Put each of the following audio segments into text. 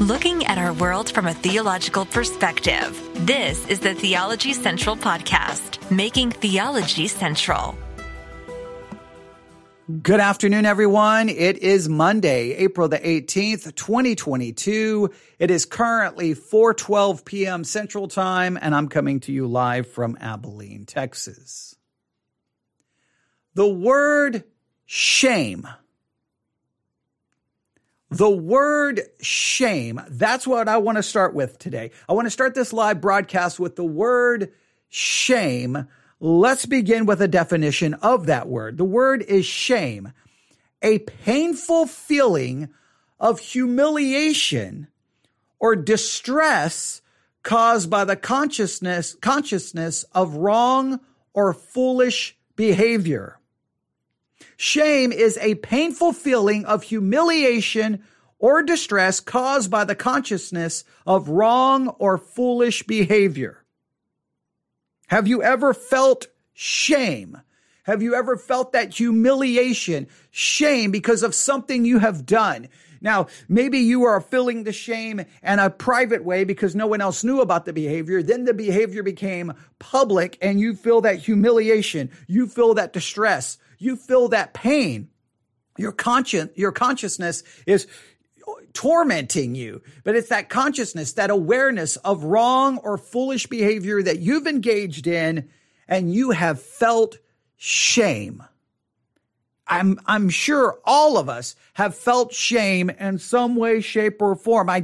looking at our world from a theological perspective. This is the Theology Central Podcast, making theology central. Good afternoon, everyone. It is Monday, April the 18th, 2022. It is currently 4:12 p.m. Central Time, and I'm coming to you live from Abilene, Texas. The word shame. The word shame. That's what I want to start with today. I want to start this live broadcast with the word shame. Let's begin with a definition of that word. The word is shame, a painful feeling of humiliation or distress caused by the consciousness of wrong or foolish behavior. Shame is a painful feeling of humiliation or distress caused by the consciousness of wrong or foolish behavior. Have you ever felt shame? Have you ever felt that humiliation, shame because of something you have done? Now, maybe you are feeling the shame in a private way because no one else knew about the behavior. Then the behavior became public and you feel that humiliation. You feel that distress. You feel that pain. Your consciousness is tormenting you, but it's that consciousness, that awareness of wrong or foolish behavior that you've engaged in and you have felt shame. I'm sure all of us have felt shame in some way, shape, or form. I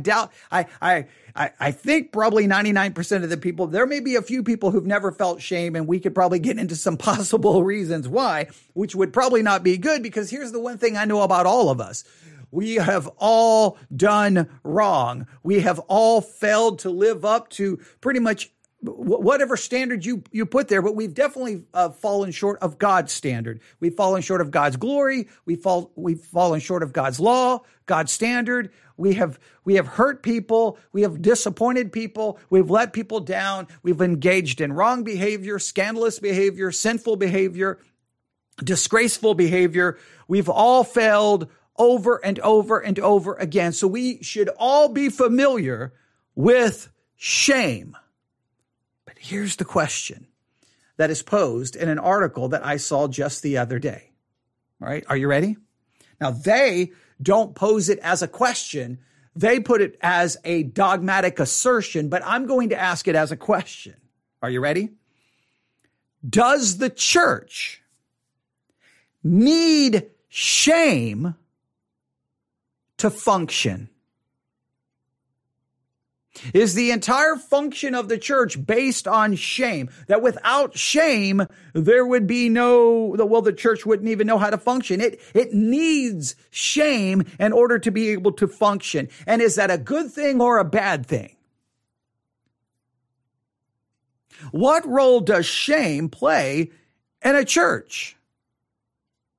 think probably 99% of the people, there may be a few people who've never felt shame, and we could probably get into some possible reasons why, which would probably not be good, because here's the one thing I know about all of us. We have all done wrong. We have all failed to live up to pretty much whatever standard you put there, but we've definitely fallen short of God's standard. We've fallen short of God's glory. We've fallen short of God's law, God's standard. We have hurt people. We have disappointed people. We've let people down. We've engaged in wrong behavior, scandalous behavior, sinful behavior, disgraceful behavior. We've all failed over and over and over again. So we should all be familiar with shame. But here's the question that is posed in an article that I saw just the other day. All right, are you ready? Now, they don't pose it as a question. They put it as a dogmatic assertion, but I'm going to ask it as a question. Are you ready? Does the church need shame to function? Is the entire function of the church based on shame? That without shame, there would be the church wouldn't even know how to function. It needs shame in order to be able to function. And is that a good thing or a bad thing? What role does shame play in a church?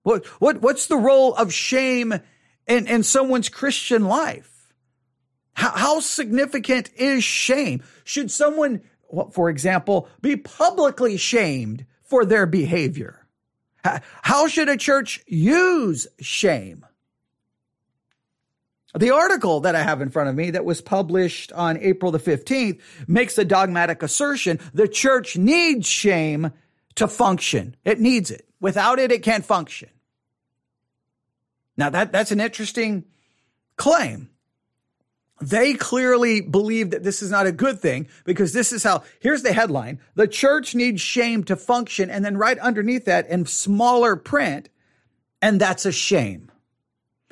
What's the role of shame in someone's Christian life? How significant is shame? Should someone, for example, be publicly shamed for their behavior? How should a church use shame? The article that I have in front of me that was published on April the 15th makes a dogmatic assertion. The church needs shame to function. It needs it. Without it, it can't function. Now, that's an interesting claim. They clearly believe that this is not a good thing, because this is how, here's the headline, the church needs shame to function, and then right underneath that in smaller print, and that's a shame.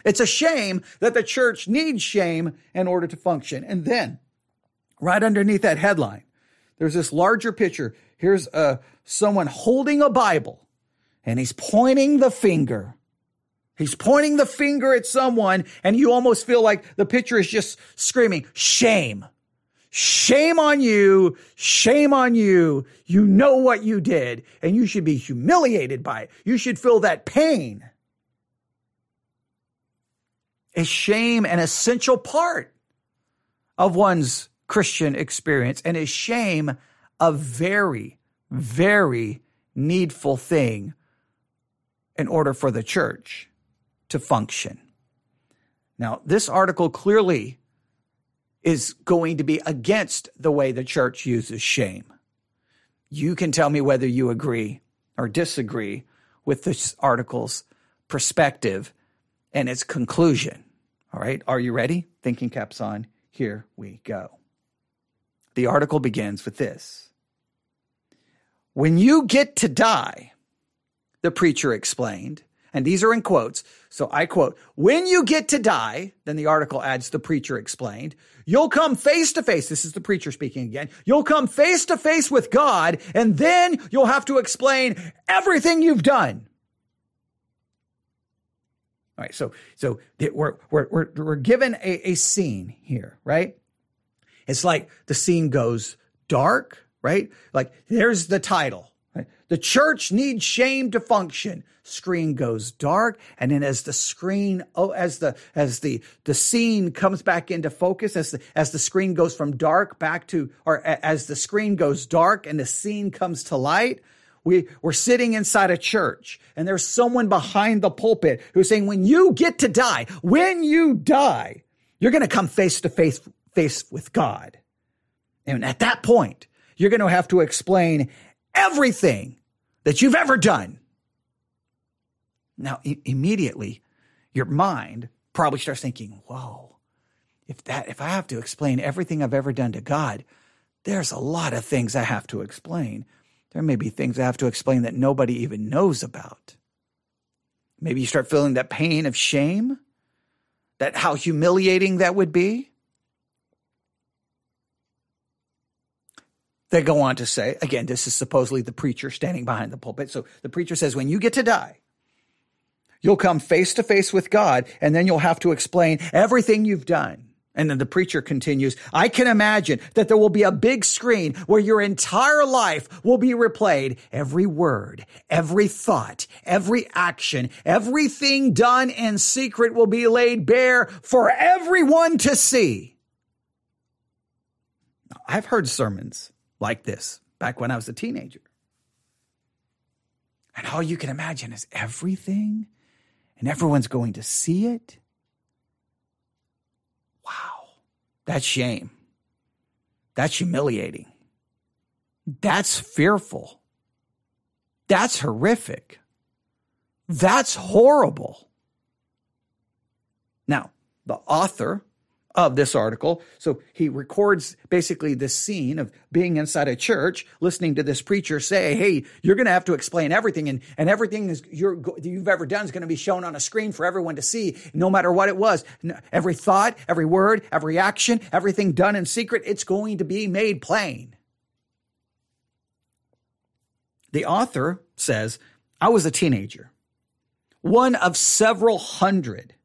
It's a shame that the church needs shame in order to function. And then right underneath that headline, there's this larger picture. Here's someone holding a Bible, and he's pointing the finger. He's pointing the finger at someone, and you almost feel like the picture is just screaming, shame. Shame on you. Shame on you. You know what you did, and you should be humiliated by it. You should feel that pain. Is shame an essential part of one's Christian experience? And is shame a very, very needful thing in order for the church to function? Now, this article clearly is going to be against the way the church uses shame. You can tell me whether you agree or disagree with this article's perspective and its conclusion. All right, are you ready? Thinking caps on, here we go. The article begins with this. When you get to die, the preacher explained, and these are in quotes, so I quote, when you get to die, then the article adds, the preacher explained, you'll come face to face, this is the preacher speaking again, you'll come face to face with God, and then you'll have to explain everything you've done. All right, so we're given a scene here, right? It's like the scene goes dark, right? Like there's the title, right? The church needs shame to function. Screen goes dark, and then as the screen, as the scene comes back into focus, as the screen goes from dark back to, or as the screen goes dark and the scene comes to light. We're sitting inside a church, and there's someone behind the pulpit who's saying, when you get to die, when you die, you're going to come face to face with God. And at that point, you're going to have to explain everything that you've ever done. Now, immediately, your mind probably starts thinking, whoa, if I have to explain everything I've ever done to God, there's a lot of things I have to explain. There may be things I have to explain that nobody even knows about. Maybe you start feeling that pain of shame, that how humiliating that would be. They go on to say, again, this is supposedly the preacher standing behind the pulpit. So the preacher says, when you get to die, you'll come face to face with God, and then you'll have to explain everything you've done. And then the preacher continues, I can imagine that there will be a big screen where your entire life will be replayed. Every word, every thought, every action, everything done in secret will be laid bare for everyone to see. I've heard sermons like this back when I was a teenager. And all you can imagine is everything, and everyone's going to see it. Wow, that's shame. That's humiliating. That's fearful. That's horrific. That's horrible. Now, the author of this article, so he records basically this scene of being inside a church, listening to this preacher say, hey, you're going to have to explain everything, and everything you've ever done is going to be shown on a screen for everyone to see, no matter what it was. Every thought, every word, every action, everything done in secret, it's going to be made plain. The author says, I was a teenager, one of several hundred,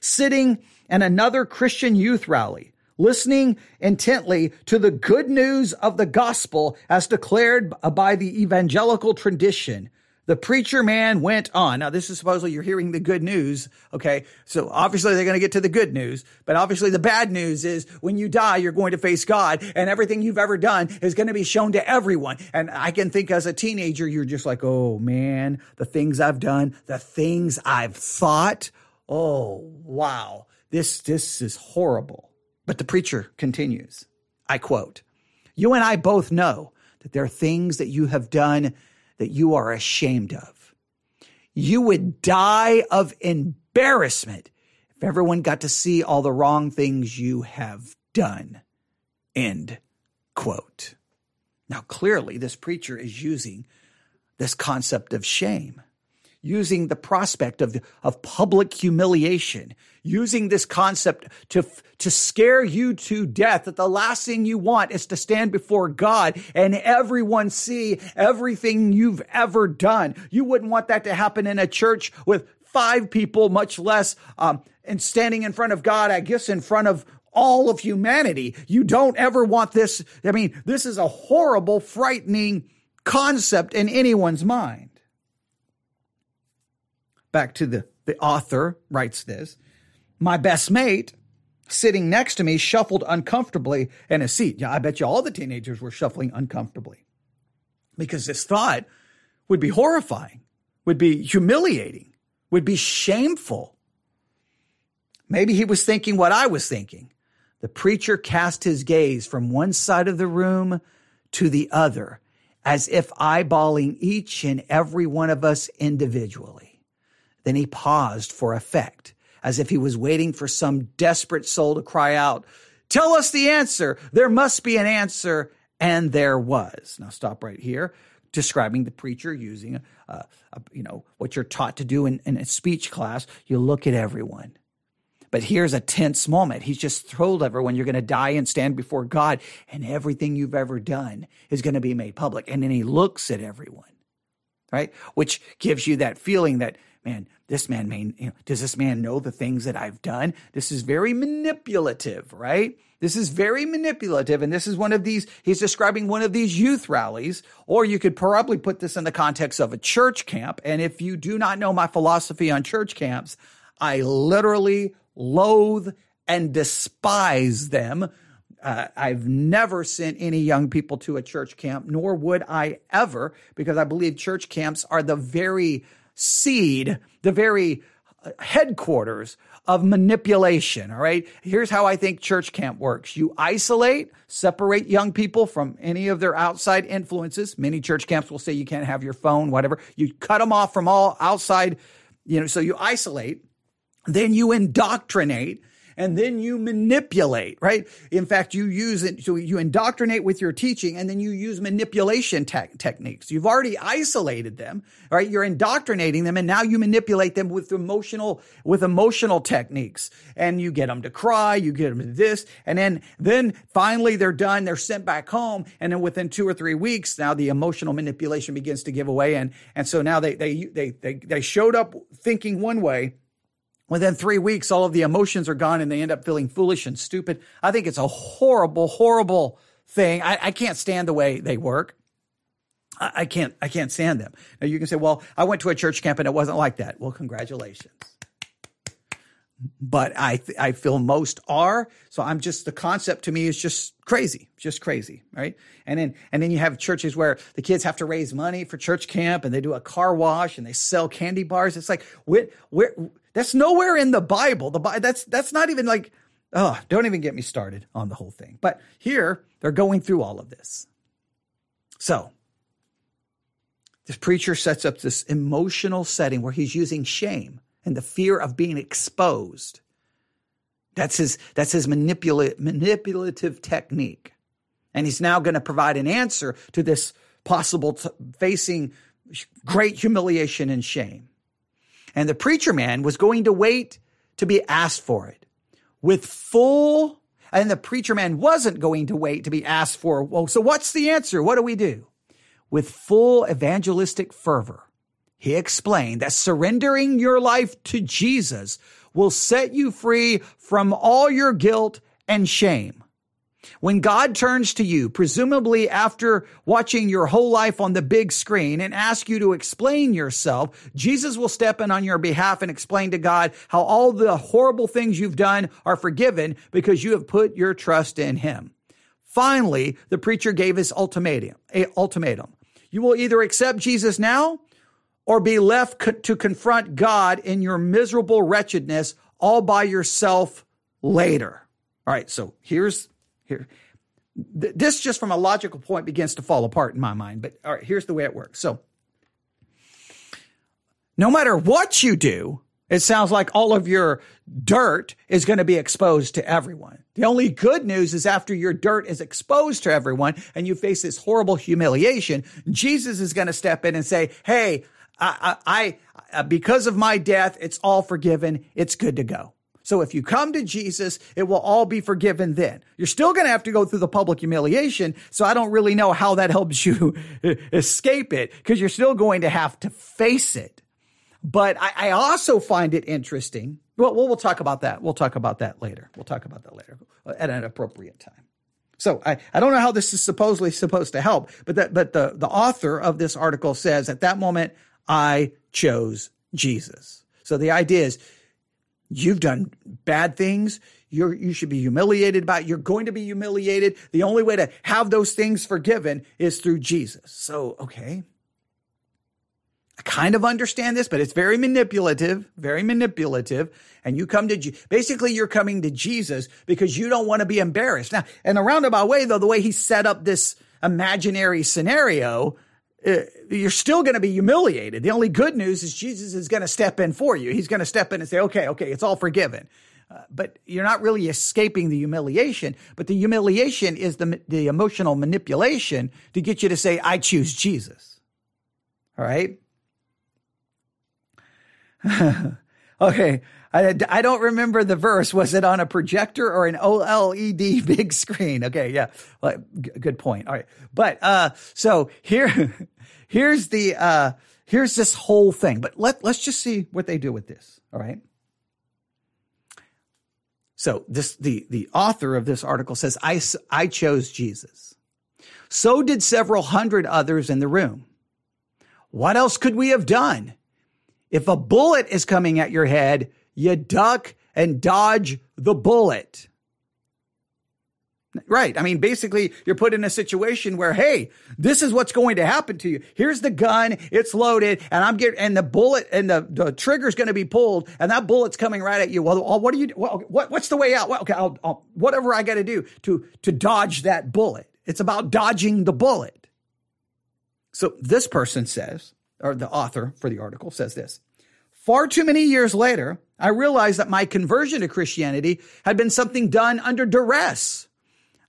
sitting and another Christian youth rally, listening intently to the good news of the gospel as declared by the evangelical tradition. The preacher man went on. Now, this is supposedly you're hearing the good news, okay? So obviously they're going to get to the good news, but obviously the bad news is when you die, you're going to face God, and everything you've ever done is going to be shown to everyone. And I can think as a teenager, you're just like, oh man, the things I've done, the things I've thought, oh wow. This is horrible. But the preacher continues, I quote, you and I both know that there are things that you have done that you are ashamed of. You would die of embarrassment if everyone got to see all the wrong things you have done. End quote. Now, clearly, this preacher is using this concept of shame, using the prospect of public humiliation, using this concept to scare you to death, that the last thing you want is to stand before God and everyone see everything you've ever done. You wouldn't want that to happen in a church with 5 people, much less, and standing in front of God, I guess in front of all of humanity. You don't ever want this. I mean, this is a horrible, frightening concept in anyone's mind. Back to the author writes this. My best mate sitting next to me shuffled uncomfortably in a seat. Yeah, I bet you all the teenagers were shuffling uncomfortably because this thought would be horrifying, would be humiliating, would be shameful. Maybe he was thinking what I was thinking. The preacher cast his gaze from one side of the room to the other, as if eyeballing each and every one of us individually. Then he paused for effect, as if he was waiting for some desperate soul to cry out, "Tell us the answer! There must be an answer!" And there was. Now stop right here, describing the preacher using, what you're taught to do in a speech class. You look at everyone. But here's a tense moment. He's just told everyone you're going to die and stand before God, and everything you've ever done is going to be made public. And then he looks at everyone, right? Which gives you that feeling that, man, this man does this man know the things that I've done? This is very manipulative, right? This is very manipulative. And this is one of these, he's describing one of these youth rallies, or you could probably put this in the context of a church camp. And if you do not know my philosophy on church camps, I literally loathe and despise them. I've never sent any young people to a church camp, nor would I ever, because I believe church camps are the very seed, the very headquarters of manipulation, all right? Here's how I think church camp works. You isolate, separate young people from any of their outside influences. Many church camps will say you can't have your phone, whatever. You cut them off from all outside, so you isolate. Then you indoctrinate, and then you manipulate, right? In fact, you use it, so you indoctrinate with your teaching, and then you use manipulation techniques. You've already isolated them, right? You're indoctrinating them, and now you manipulate them with emotional techniques, and you get them to cry, you get them to this, and then finally they're done, they're sent back home, and then within 2 or 3 weeks, now the emotional manipulation begins to give away, and so now they showed up thinking one way. Within 3 weeks, all of the emotions are gone and they end up feeling foolish and stupid. I think it's a horrible, horrible thing. I can't stand the way they work. I can't stand them. Now you can say, well, I went to a church camp and it wasn't like that. Well, congratulations. But I feel most are. So I'm just, the concept to me is just crazy, right? And then you have churches where the kids have to raise money for church camp and they do a car wash and they sell candy bars. It's like, where that's nowhere in the Bible. That's not even like, don't even get me started on the whole thing. But here they're going through all of this. So this preacher sets up this emotional setting where he's using shame and the fear of being exposed. That's his manipulative technique. And he's now going to provide an answer to this possible facing great humiliation and shame. And the preacher man was going to wait to be asked for it and the preacher man wasn't going to wait to be asked for, well, so what's the answer? What do we do? With full evangelistic fervor, he explained that surrendering your life to Jesus will set you free from all your guilt and shame. When God turns to you, presumably after watching your whole life on the big screen, and asks you to explain yourself, Jesus will step in on your behalf and explain to God how all the horrible things you've done are forgiven because you have put your trust in him. Finally, the preacher gave his ultimatum. You will either accept Jesus now or be left to confront God in your miserable wretchedness all by yourself later. All right, so here's this just from a logical point begins to fall apart in my mind, but all right, here's the way it works. So no matter what you do, it sounds like all of your dirt is going to be exposed to everyone. The only good news is after your dirt is exposed to everyone and you face this horrible humiliation, Jesus is going to step in and say, hey, I because of my death, it's all forgiven. It's good to go. So if you come to Jesus, it will all be forgiven then. You're still going to have to go through the public humiliation, so I don't really know how that helps you escape it, because you're still going to have to face it. But I also find it interesting. Well, we'll talk about that. We'll talk about that later. We'll talk about that later at an appropriate time. So I don't know how this is supposed to help, but the author of this article says, at that moment, I chose Jesus. So the idea is you've done bad things. You should be humiliated by it. You're going to be humiliated. The only way to have those things forgiven is through Jesus. So, okay. I kind of understand this, but it's very manipulative, and you come to basically you're coming to Jesus because you don't want to be embarrassed. Now, in a roundabout way, though, the way he set up this imaginary scenario, you're still going to be humiliated. The only good news is Jesus is going to step in for you. He's going to step in and say, okay, it's all forgiven. But you're not really escaping the humiliation. But the humiliation is the emotional manipulation to get you to say, I choose Jesus. All right? Okay. I don't remember the verse. Was it on a projector or an OLED big screen? Okay, yeah. Well, good point. All right. But so here's this whole thing. But let's just see what they do with this. All right. So the author of this article says, I chose Jesus. So did several hundred others in the room. What else could we have done? If a bullet is coming at your head, you duck and dodge the bullet. Right. I mean, basically, you're put in a situation where, hey, this is what's going to happen to you. Here's the gun. It's loaded. And the bullet and the trigger's going to be pulled. And that bullet's coming right at you. Well, what do you do? Well, what's the way out? Well, okay, I'll whatever I got to do to dodge that bullet. It's about dodging the bullet. So this person says, or the author for the article says this. Far too many years later, I realized that my conversion to Christianity had been something done under duress.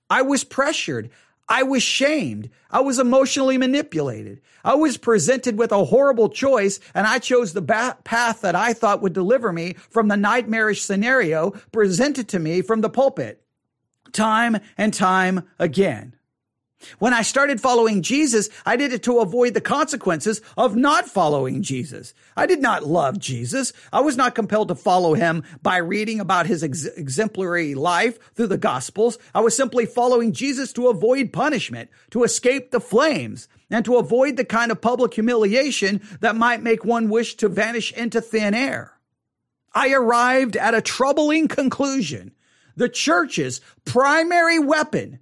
I was pressured. I was shamed. I was emotionally manipulated. I was presented with a horrible choice, and I chose the path that I thought would deliver me from the nightmarish scenario presented to me from the pulpit, time and time again. When I started following Jesus, I did it to avoid the consequences of not following Jesus. I did not love Jesus. I was not compelled to follow him by reading about his exemplary life through the Gospels. I was simply following Jesus to avoid punishment, to escape the flames, and to avoid the kind of public humiliation that might make one wish to vanish into thin air. I arrived at a troubling conclusion. The church's primary weapon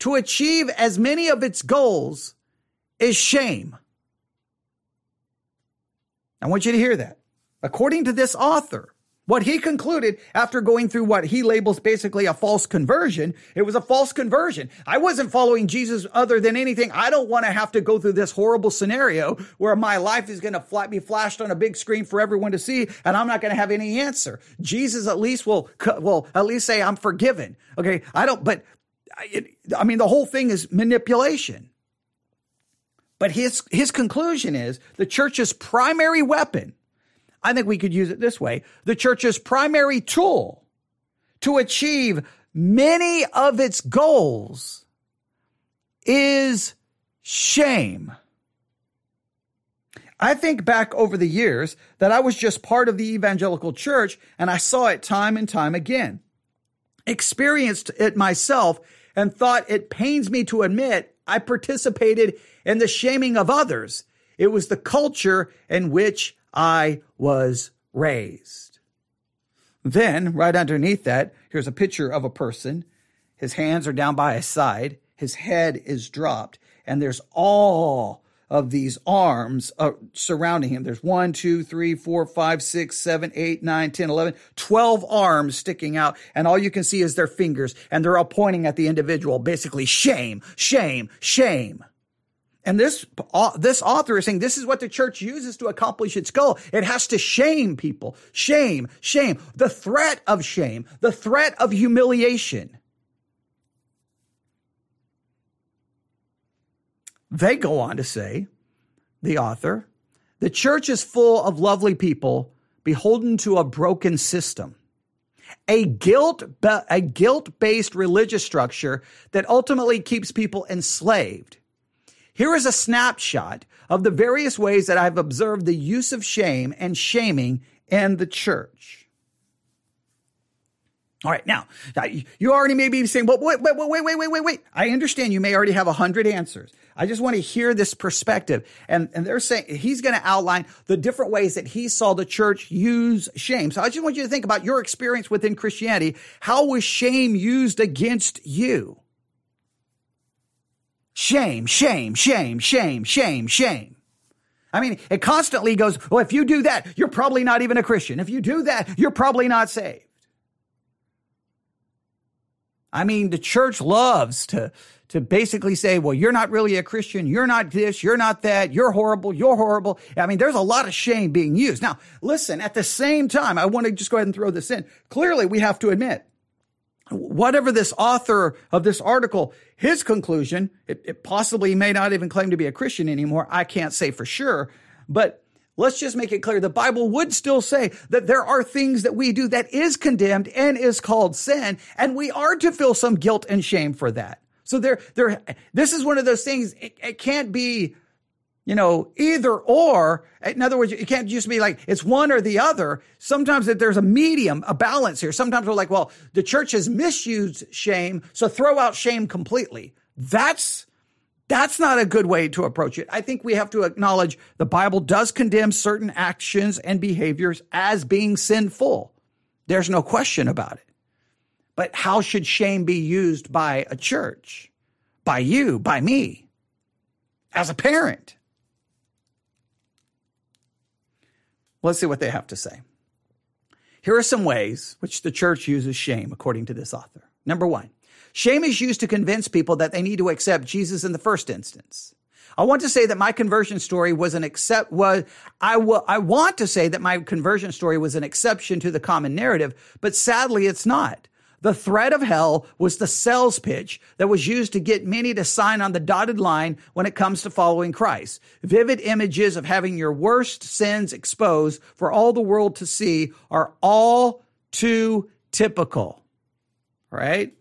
to achieve as many of its goals is shame. I want you to hear that. According to this author, what he concluded after going through what he labels basically a false conversion, it was a false conversion. I wasn't following Jesus other than anything. I don't want to have to go through this horrible scenario where my life is going to be flashed on a big screen for everyone to see, and I'm not going to have any answer. Jesus at least will at least say, I'm forgiven. Okay, I mean, the whole thing is manipulation. But his conclusion is the church's primary weapon, I think we could use it this way, the church's primary tool to achieve many of its goals is shame. I think back over the years that I was just part of the evangelical church, and I saw it time and time again, experienced it myself, and thought it pains me to admit I participated in the shaming of others. It was the culture in which I was raised. Then, right underneath that, here's a picture of a person. His hands are down by his side. His head is dropped. And there's all of these arms surrounding him. There's 1, 2, 3, 4, 5, 6, 7, 8, 9, 10, 11, 12 arms sticking out. And all you can see is their fingers. And they're all pointing at the individual, basically shame, shame, shame. And this author is saying this is what the church uses to accomplish its goal. It has to shame people. Shame, shame. The threat of shame. The threat of humiliation. They go on to say, the author, the church is full of lovely people beholden to a broken system, a guilt-based religious structure that ultimately keeps people enslaved. Here is a snapshot of the various ways that I've observed the use of shame and shaming in the church. All right, now, you already may be saying, well, wait. I understand you may already have 100 answers. I just want to hear this perspective. And they're saying he's going to outline the different ways that he saw the church use shame. So I just want you to think about your experience within Christianity. How was shame used against you? Shame, shame, shame, shame, shame, shame. I mean, it constantly goes, well, if you do that, you're probably not even a Christian. If you do that, you're probably not saved. I mean, the church loves to basically say, well, you're not really a Christian. You're not this. You're not that. You're horrible. You're horrible. I mean, there's a lot of shame being used. Now, listen, at the same time, I want to just go ahead and throw this in. Clearly, we have to admit, whatever this author of this article, his conclusion, it possibly may not even claim to be a Christian anymore. I can't say for sure, but let's just make it clear. The Bible would still say that there are things that we do that is condemned and is called sin, and we are to feel some guilt and shame for that. So this is one of those things. It can't be, either or. In other words, it can't just be like it's one or the other. Sometimes there's a medium, a balance here. Sometimes we're like, well, the church has misused shame, so throw out shame completely. That's not a good way to approach it. I think we have to acknowledge the Bible does condemn certain actions and behaviors as being sinful. There's no question about it. But how should shame be used by a church, by you, by me, as a parent? Let's see what they have to say. Here are some ways which the church uses shame, according to this author. Number one, shame is used to convince people that they need to accept Jesus in the first instance. I want to say that my conversion story was an exception to the common narrative, but sadly it's not. The threat of hell was the sales pitch that was used to get many to sign on the dotted line when it comes to following Christ. Vivid images of having your worst sins exposed for all the world to see are all too typical, right?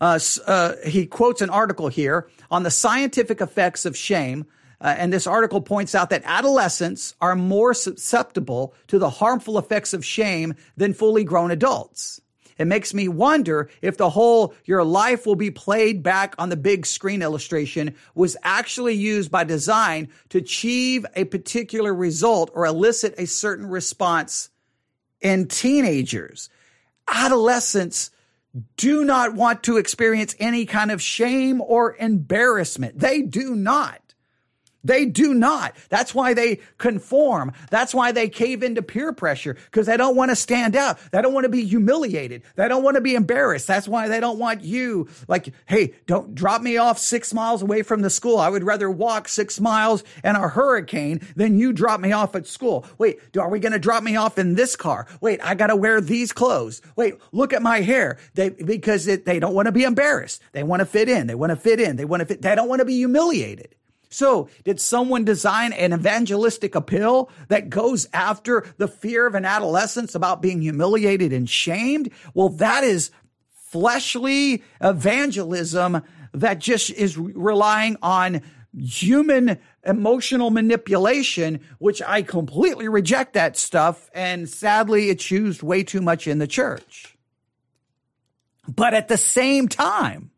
He quotes an article here on the scientific effects of shame. And this article points out that adolescents are more susceptible to the harmful effects of shame than fully grown adults. It makes me wonder if the whole "your life will be played back on the big screen" illustration was actually used by design to achieve a particular result or elicit a certain response in teenagers. Adolescents do not want to experience any kind of shame or embarrassment. They do not. They do not. That's why they conform. That's why they cave into peer pressure, because they don't want to stand out. They don't want to be humiliated. They don't want to be embarrassed. That's why they don't want you like, hey, don't drop me off 6 miles away from the school. I would rather walk 6 miles in a hurricane than you drop me off at school. Wait, are we going to drop me off in this car? Wait, I got to wear these clothes. Wait, look at my hair. They don't want to be embarrassed. They want to fit in. They want to fit in. They don't want to be humiliated. So did someone design an evangelistic appeal that goes after the fear of an adolescence about being humiliated and shamed? Well, that is fleshly evangelism that just is relying on human emotional manipulation, which I completely reject that stuff. And sadly, it's used way too much in the church. But at the same time,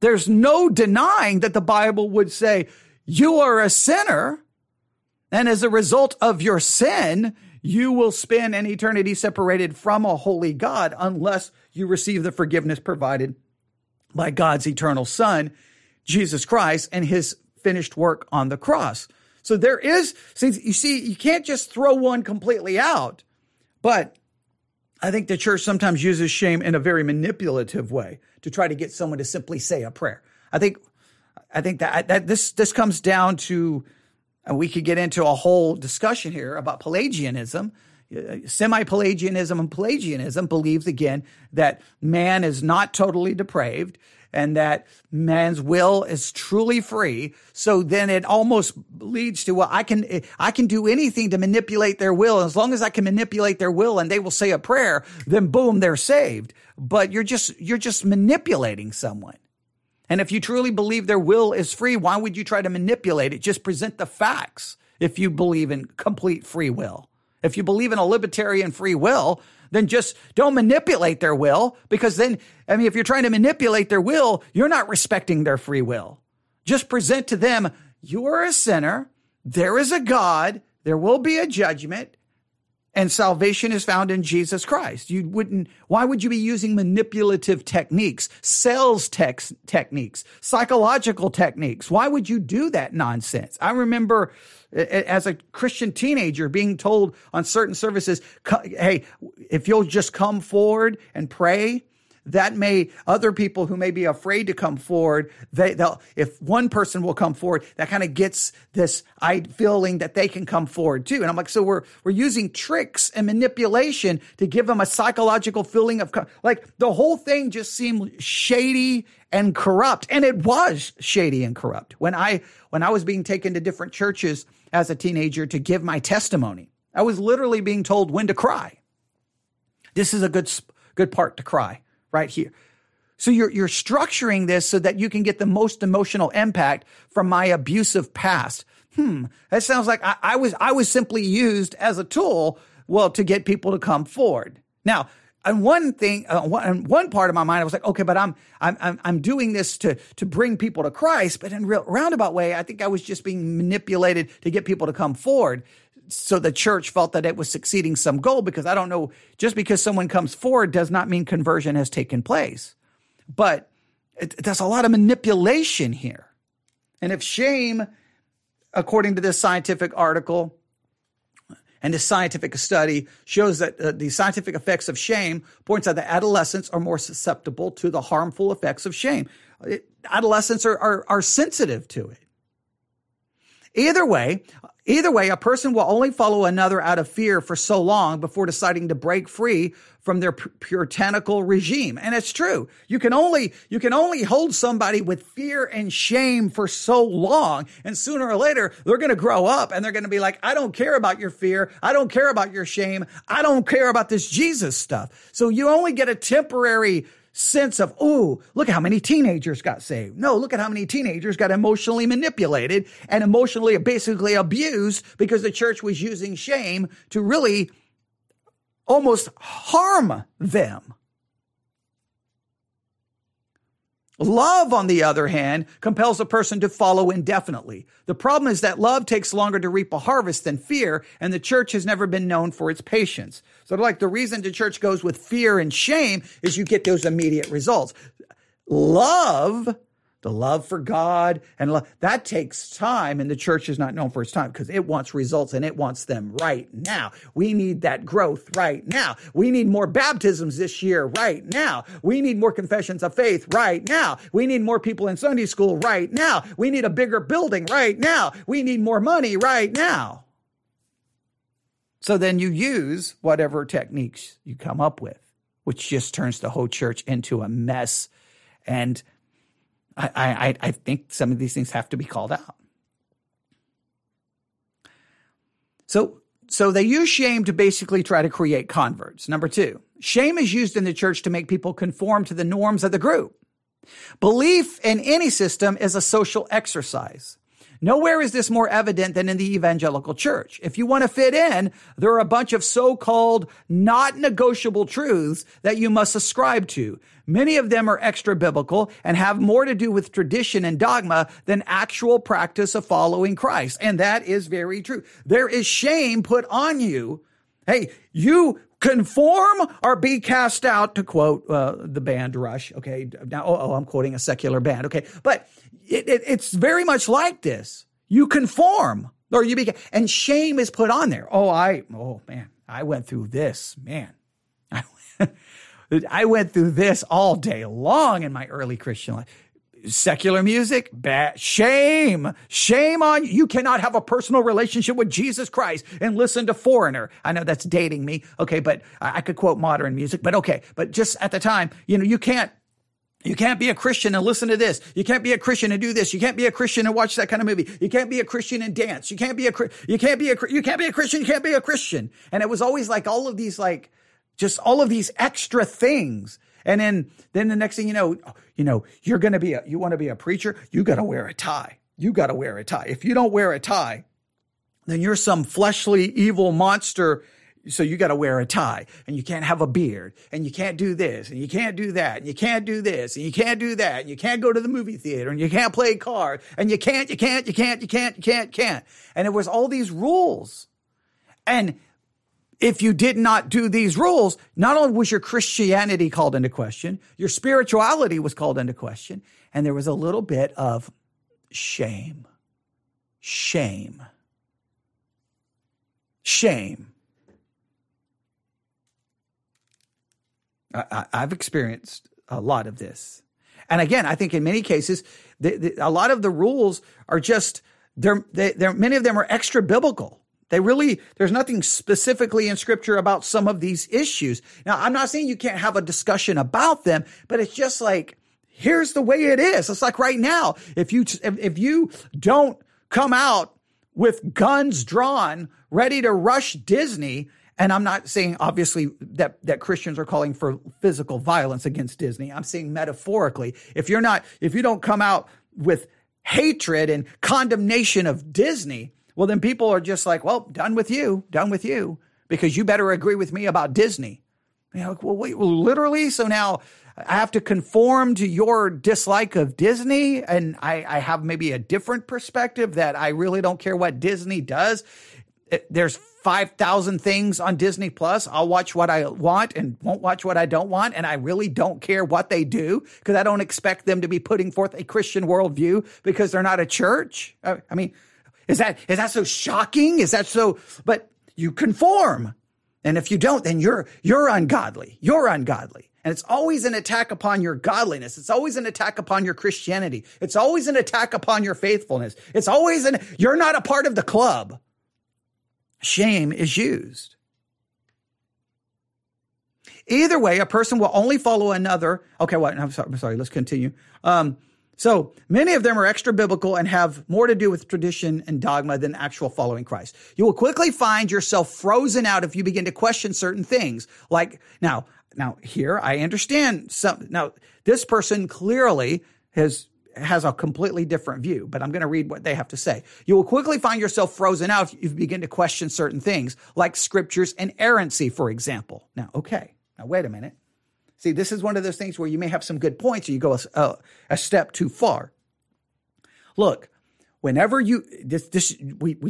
there's no denying that the Bible would say you are a sinner, and as a result of your sin, you will spend an eternity separated from a holy God unless you receive the forgiveness provided by God's eternal Son, Jesus Christ, and his finished work on the cross. So there is, since you see, you can't just throw one completely out, but I think the church sometimes uses shame in a very manipulative way to try to get someone to simply say a prayer. I think that this comes down to, and we could get into a whole discussion here about Pelagianism. Semi-Pelagianism and Pelagianism believes, again, that man is not totally depraved and that man's will is truly free. So then it almost leads to, well, I can do anything to manipulate their will. As long as I can manipulate their will and they will say a prayer, then boom, they're saved. But you're just manipulating someone. And if you truly believe their will is free, why would you try to manipulate it? Just present the facts if you believe in complete free will. If you believe in a libertarian free will, then just don't manipulate their will, because then, I mean, if you're trying to manipulate their will, you're not respecting their free will. Just present to them, you are a sinner, there is a God, there will be a judgment, And salvation is found in Jesus Christ. Why would you be using manipulative techniques, sales techniques, psychological techniques? Why would you do that nonsense? I remember as a Christian teenager being told on certain services, hey, if you'll just come forward and pray, other people who may be afraid to come forward, if one person will come forward, that kind of gets this feeling that they can come forward too. And I'm like, so we're using tricks and manipulation to give them a psychological feeling of, like, the whole thing just seemed shady and corrupt. And it was shady and corrupt. When I was being taken to different churches as a teenager to give my testimony, I was literally being told when to cry. This is a good part to cry. Right here. So you're structuring this so that you can get the most emotional impact from my abusive past. That sounds like I was simply used as a tool, to get people to come forward. Now, and one part of my mind, I was like, okay, but I'm doing this to bring people to Christ. But in a roundabout way, I think I was just being manipulated to get people to come forward. So the church felt that it was succeeding some goal, because I don't know, just because someone comes forward does not mean conversion has taken place. But that's a lot of manipulation here. And if shame, according to this scientific article and this scientific study, shows that the scientific effects of shame points out that adolescents are more susceptible to the harmful effects of shame. Adolescents are sensitive to it. Either way, a person will only follow another out of fear for so long before deciding to break free from their puritanical regime. And it's true. You can only hold somebody with fear and shame for so long. And sooner or later, they're going to grow up and they're going to be like, I don't care about your fear. I don't care about your shame. I don't care about this Jesus stuff. So you only get a temporary sense of, oh, look at how many teenagers got saved. No, look at how many teenagers got emotionally manipulated and emotionally basically abused because the church was using shame to really almost harm them. Love, on the other hand, compels a person to follow indefinitely. The problem is that love takes longer to reap a harvest than fear, and the church has never been known for its patience. So, like, the reason the church goes with fear and shame is you get those immediate results. Love, the love for God, and love, that takes time, and the church is not known for its time because it wants results and it wants them right now. We need that growth right now. We need more baptisms this year right now. We need more confessions of faith right now. We need more people in Sunday school right now. We need a bigger building right now. We need more money right now. So then you use whatever techniques you come up with, which just turns the whole church into a mess. And I think some of these things have to be called out. So they use shame to basically try to create converts. Number two, shame is used in the church to make people conform to the norms of the group. Belief in any system is a social exercise. Nowhere is this more evident than in the evangelical church. If you want to fit in, there are a bunch of so-called not negotiable truths that you must ascribe to. Many of them are extra biblical and have more to do with tradition and dogma than actual practice of following Christ. And that is very true. There is shame put on you. Hey, you conform or be cast out, to quote the band Rush. Okay, now I'm quoting a secular band. Okay, but it's very much like this. You conform or you be, and shame is put on there. I went through this, man. I went through this all day long in my early Christian life. Secular music, bad. Shame on you. You cannot have a personal relationship with Jesus Christ and listen to Foreigner. I know that's dating me. Okay, but I could quote modern music, but okay. But just at the time, you can't be a Christian and listen to this. You can't be a Christian and do this. You can't be a Christian and watch that kind of movie. You can't be a Christian and dance. You can't be a Christian. And it was always like all of these, like, just all of these extra things. And then the next thing you know, you want to be a preacher, you got to wear a tie. If you don't wear a tie, then you're some fleshly evil monster. So you got to wear a tie, and you can't have a beard, and you can't do this, and you can't do that, and you can't do this, and you can't do that, and you can't go to the movie theater, and you can't play cards, and you can't. And it was all these rules. And if you did not do these rules, not only was your Christianity called into question, your spirituality was called into question, and there was a little bit of shame. Shame. Shame. I've experienced a lot of this. And again, I think in many cases, a lot of the rules are just, many of them are extra biblical. There's nothing specifically in Scripture about some of these issues. Now, I'm not saying you can't have a discussion about them, but it's just like, here's the way it is. It's like right now, if you don't come out with guns drawn, ready to rush Disney, and I'm not saying, obviously, that Christians are calling for physical violence against Disney. I'm saying metaphorically. If you don't come out with hatred and condemnation of Disney, well, then people are just like, well, done with you, because you better agree with me about Disney. You know, like, well, wait, literally? So now I have to conform to your dislike of Disney, and I have maybe a different perspective that I really don't care what Disney does. There's 5,000 things on Disney Plus. I'll watch what I want and won't watch what I don't want. And I really don't care what they do, because I don't expect them to be putting forth a Christian worldview, because they're not a church. I mean, is that so shocking? Is that so? But you conform. And if you don't, then you're ungodly. You're ungodly. And it's always an attack upon your godliness. It's always an attack upon your Christianity. It's always an attack upon your faithfulness. It's always you're not a part of the club. Shame is used. Either way, a person will only follow another. Okay, well, I'm sorry. Let's continue. So many of them are extra biblical and have more to do with tradition and dogma than actual following Christ. You will quickly find yourself frozen out if you begin to question certain things. Like now here, I understand some. Now, this person clearly has a completely different view, but I'm going to read what they have to say. You will quickly find yourself frozen out if you begin to question certain things, like Scripture's inerrancy, for example. Now, okay. Now, wait a minute. See, this is one of those things where you may have some good points, or you go a step too far. Look, whenever we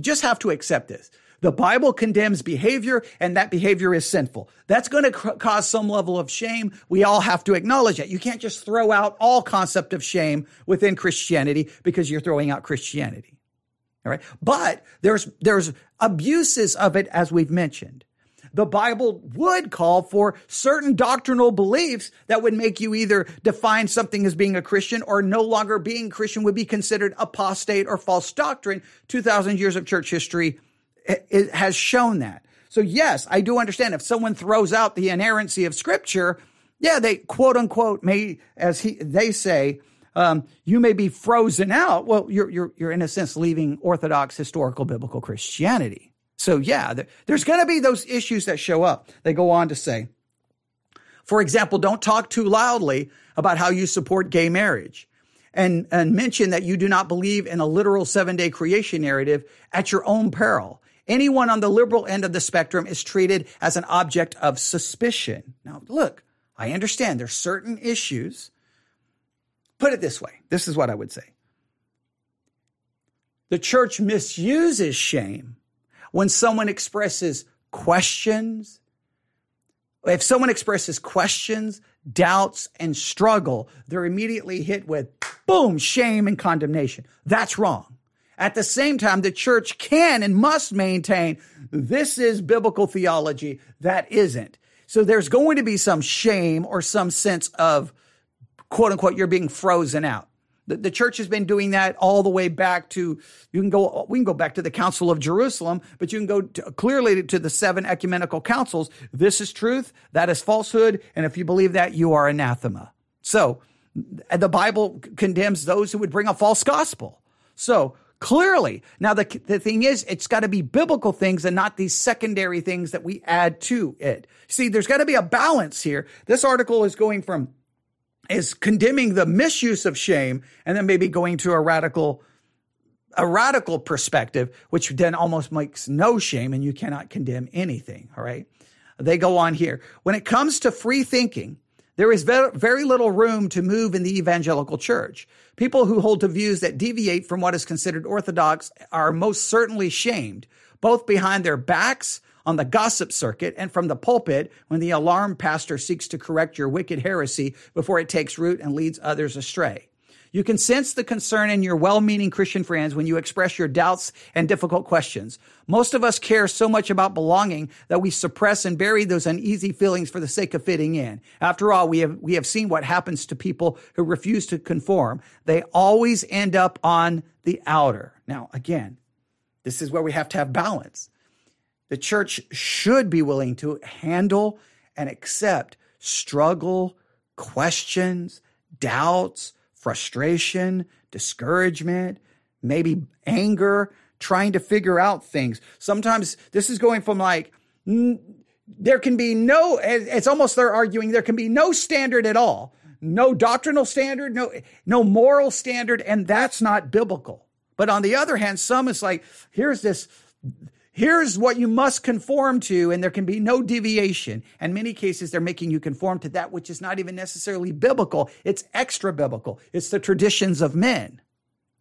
just have to accept this. The Bible condemns behavior, and that behavior is sinful. That's going to cause some level of shame. We all have to acknowledge it. You can't just throw out all concept of shame within Christianity, because you're throwing out Christianity. All right. But there's abuses of it, as we've mentioned. The Bible would call for certain doctrinal beliefs that would make you either define something as being a Christian, or no longer being Christian would be considered apostate or false doctrine. 2,000 years of church history it has shown that. So yes, I do understand if someone throws out the inerrancy of Scripture, yeah, they quote unquote may, as they say, you may be frozen out. Well, you're in a sense leaving orthodox historical biblical Christianity. So yeah, there's going to be those issues that show up. They go on to say, for example, don't talk too loudly about how you support gay marriage. And mention that you do not believe in a literal 7-day creation narrative at your own peril. Anyone on the liberal end of the spectrum is treated as an object of suspicion. Now, look, I understand there's certain issues. Put it this way. This is what I would say. The church misuses shame when someone expresses questions. If someone expresses questions, doubts, and struggle, they're immediately hit with, boom, shame and condemnation. That's wrong. At the same time, the church can and must maintain this is biblical theology, that isn't. So there's going to be some shame or some sense of, quote unquote, you're being frozen out. The church has been doing that all the way back to, we can go back to the Council of Jerusalem, but you can go clearly to the 7 ecumenical councils. This is truth, that is falsehood, and if you believe that, you are anathema. So the Bible condemns those who would bring a false gospel. So clearly, now the thing is, it's got to be biblical things and not these secondary things that we add to it. See, there's got to be a balance here. This article is condemning the misuse of shame, and then maybe going to a radical perspective, which then almost makes no shame, and you cannot condemn anything, all right? They go on here. When it comes to free thinking, there is very little room to move in the evangelical church. People who hold to views that deviate from what is considered orthodox are most certainly shamed, both behind their backs, on the gossip circuit and from the pulpit when the alarm pastor seeks to correct your wicked heresy before it takes root and leads others astray. You can sense the concern in your well-meaning Christian friends when you express your doubts and difficult questions. Most of us care so much about belonging that we suppress and bury those uneasy feelings for the sake of fitting in. After all, we have seen what happens to people who refuse to conform. They always end up on the outer. Now, again, this is where we have to have balance. The church should be willing to handle and accept struggle, questions, doubts, frustration, discouragement, maybe anger, trying to figure out things. Sometimes this is going from like, there can be no, it's almost they're arguing, there can be no standard at all. No doctrinal standard, no moral standard, and that's not biblical. But on the other hand, some is like, here's what you must conform to, and there can be no deviation. In many cases, they're making you conform to that which is not even necessarily biblical. It's extra biblical. It's the traditions of men.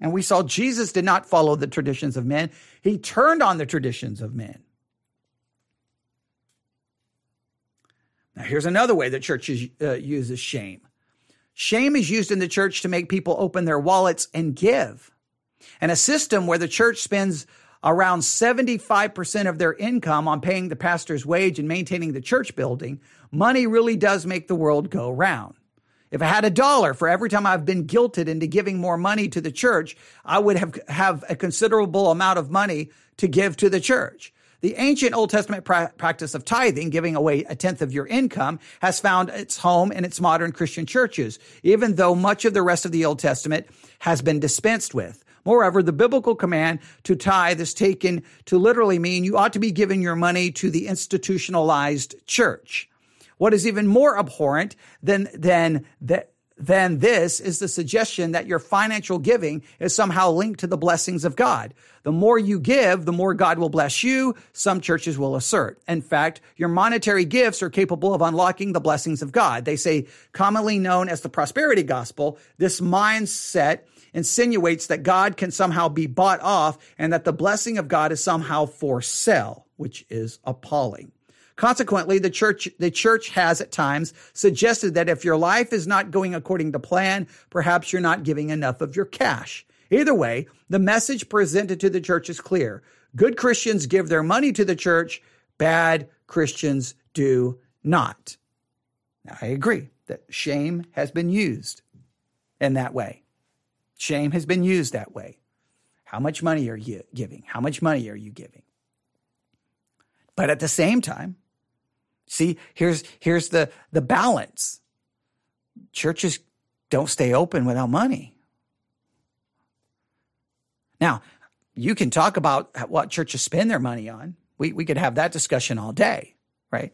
And we saw Jesus did not follow the traditions of men. He turned on the traditions of men. Now, here's another way the church uses shame. Shame is used in the church to make people open their wallets and give. And a system where the church spends around 75% of their income on paying the pastor's wage and maintaining the church building, money really does make the world go round. If I had $1 for every time I've been guilted into giving more money to the church, I would have a considerable amount of money to give to the church. The ancient Old Testament practice of tithing, giving away 1/10 of your income, has found its home in its modern Christian churches, even though much of the rest of the Old Testament has been dispensed with. Moreover, the biblical command to tithe is taken to literally mean you ought to be giving your money to the institutionalized church. What is even more abhorrent than this is the suggestion that your financial giving is somehow linked to the blessings of God. The more you give, the more God will bless you, some churches will assert. In fact, your monetary gifts are capable of unlocking the blessings of God. They say, commonly known as the prosperity gospel, this mindset insinuates that God can somehow be bought off and that the blessing of God is somehow for sale, which is appalling. Consequently, the church has at times suggested that if your life is not going according to plan, perhaps you're not giving enough of your cash. Either way, the message presented to the church is clear. Good Christians give their money to the church. Bad Christians do not. Now, I agree that shame has been used in that way. Shame has been used that way. How much money are you giving? How much money are you giving? But at the same time, see, here's the balance. Churches don't stay open without money. Now, you can talk about what churches spend their money on. We could have that discussion all day, right?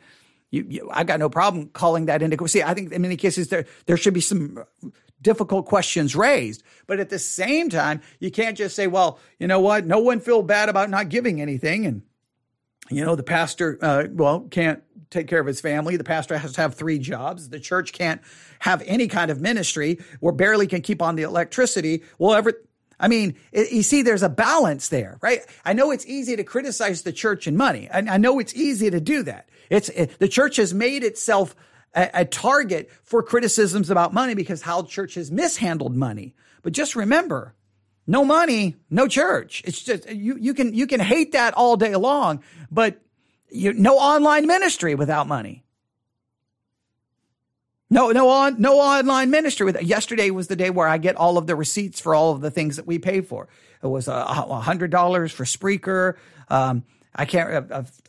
I got no problem calling that into question. See, I think in many cases there should be some difficult questions raised. But at the same time, you can't just say, well, you know what? No one feel bad about not giving anything. And, you know, the pastor, can't take care of his family. The pastor has to have 3 jobs. The church can't have any kind of ministry. We barely can keep on the electricity. You see, there's a balance there, right? I know it's easy to criticize the church and money. I know it's easy to do that. The church has made itself a target for criticisms about money because how church has mishandled money. But just remember, no money, no church. It's just, you can hate that all day long, but no online ministry without money. No online ministry without. Yesterday was the day where I get all of the receipts for all of the things that we pay for. It was $100 for Spreaker.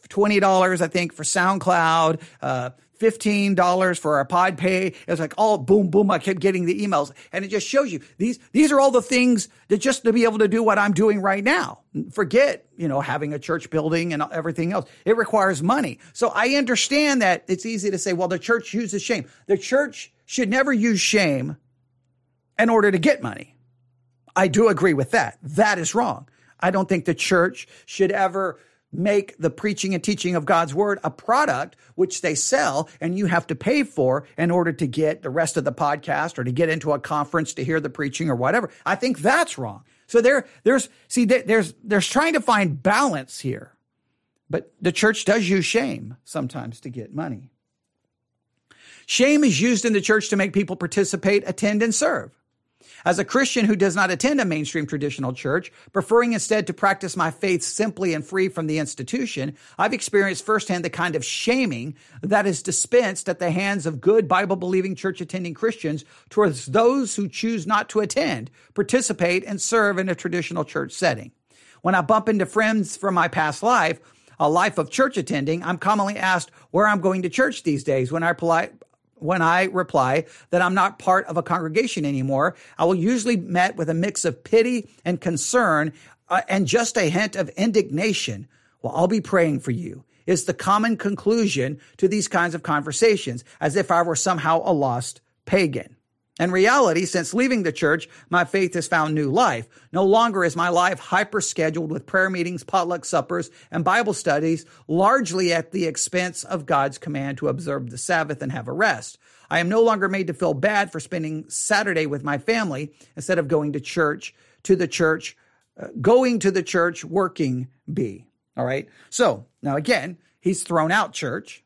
$20 I think for SoundCloud. $15 for our pod pay. It was like, oh, boom. I kept getting the emails. And it just shows you these are all the things that just to be able to do what I'm doing right now. Forget, having a church building and everything else. It requires money. So I understand that it's easy to say, well, the church uses shame. The church should never use shame in order to get money. I do agree with that. That is wrong. I don't think the church should ever make the preaching and teaching of God's word a product which they sell and you have to pay for in order to get the rest of the podcast or to get into a conference to hear the preaching or whatever. I think that's wrong. So there's trying to find balance here. But the church does use shame sometimes to get money. Shame is used in the church to make people participate, attend, and serve. As a Christian who does not attend a mainstream traditional church, preferring instead to practice my faith simply and free from the institution, I've experienced firsthand the kind of shaming that is dispensed at the hands of good Bible-believing, church-attending Christians towards those who choose not to attend, participate, and serve in a traditional church setting. When I bump into friends from my past life, a life of church attending, I'm commonly asked where I'm going to church these days. When I reply that I'm not part of a congregation anymore, I will usually be met with a mix of pity and concern and just a hint of indignation. Well, I'll be praying for you is the common conclusion to these kinds of conversations, as if I were somehow a lost pagan. In reality, since leaving the church, my faith has found new life. No longer is my life hyper-scheduled with prayer meetings, potluck suppers, and Bible studies, largely at the expense of God's command to observe the Sabbath and have a rest. I am no longer made to feel bad for spending Saturday with my family instead of going to the church, working bee. All right? So, now again, he's thrown out church.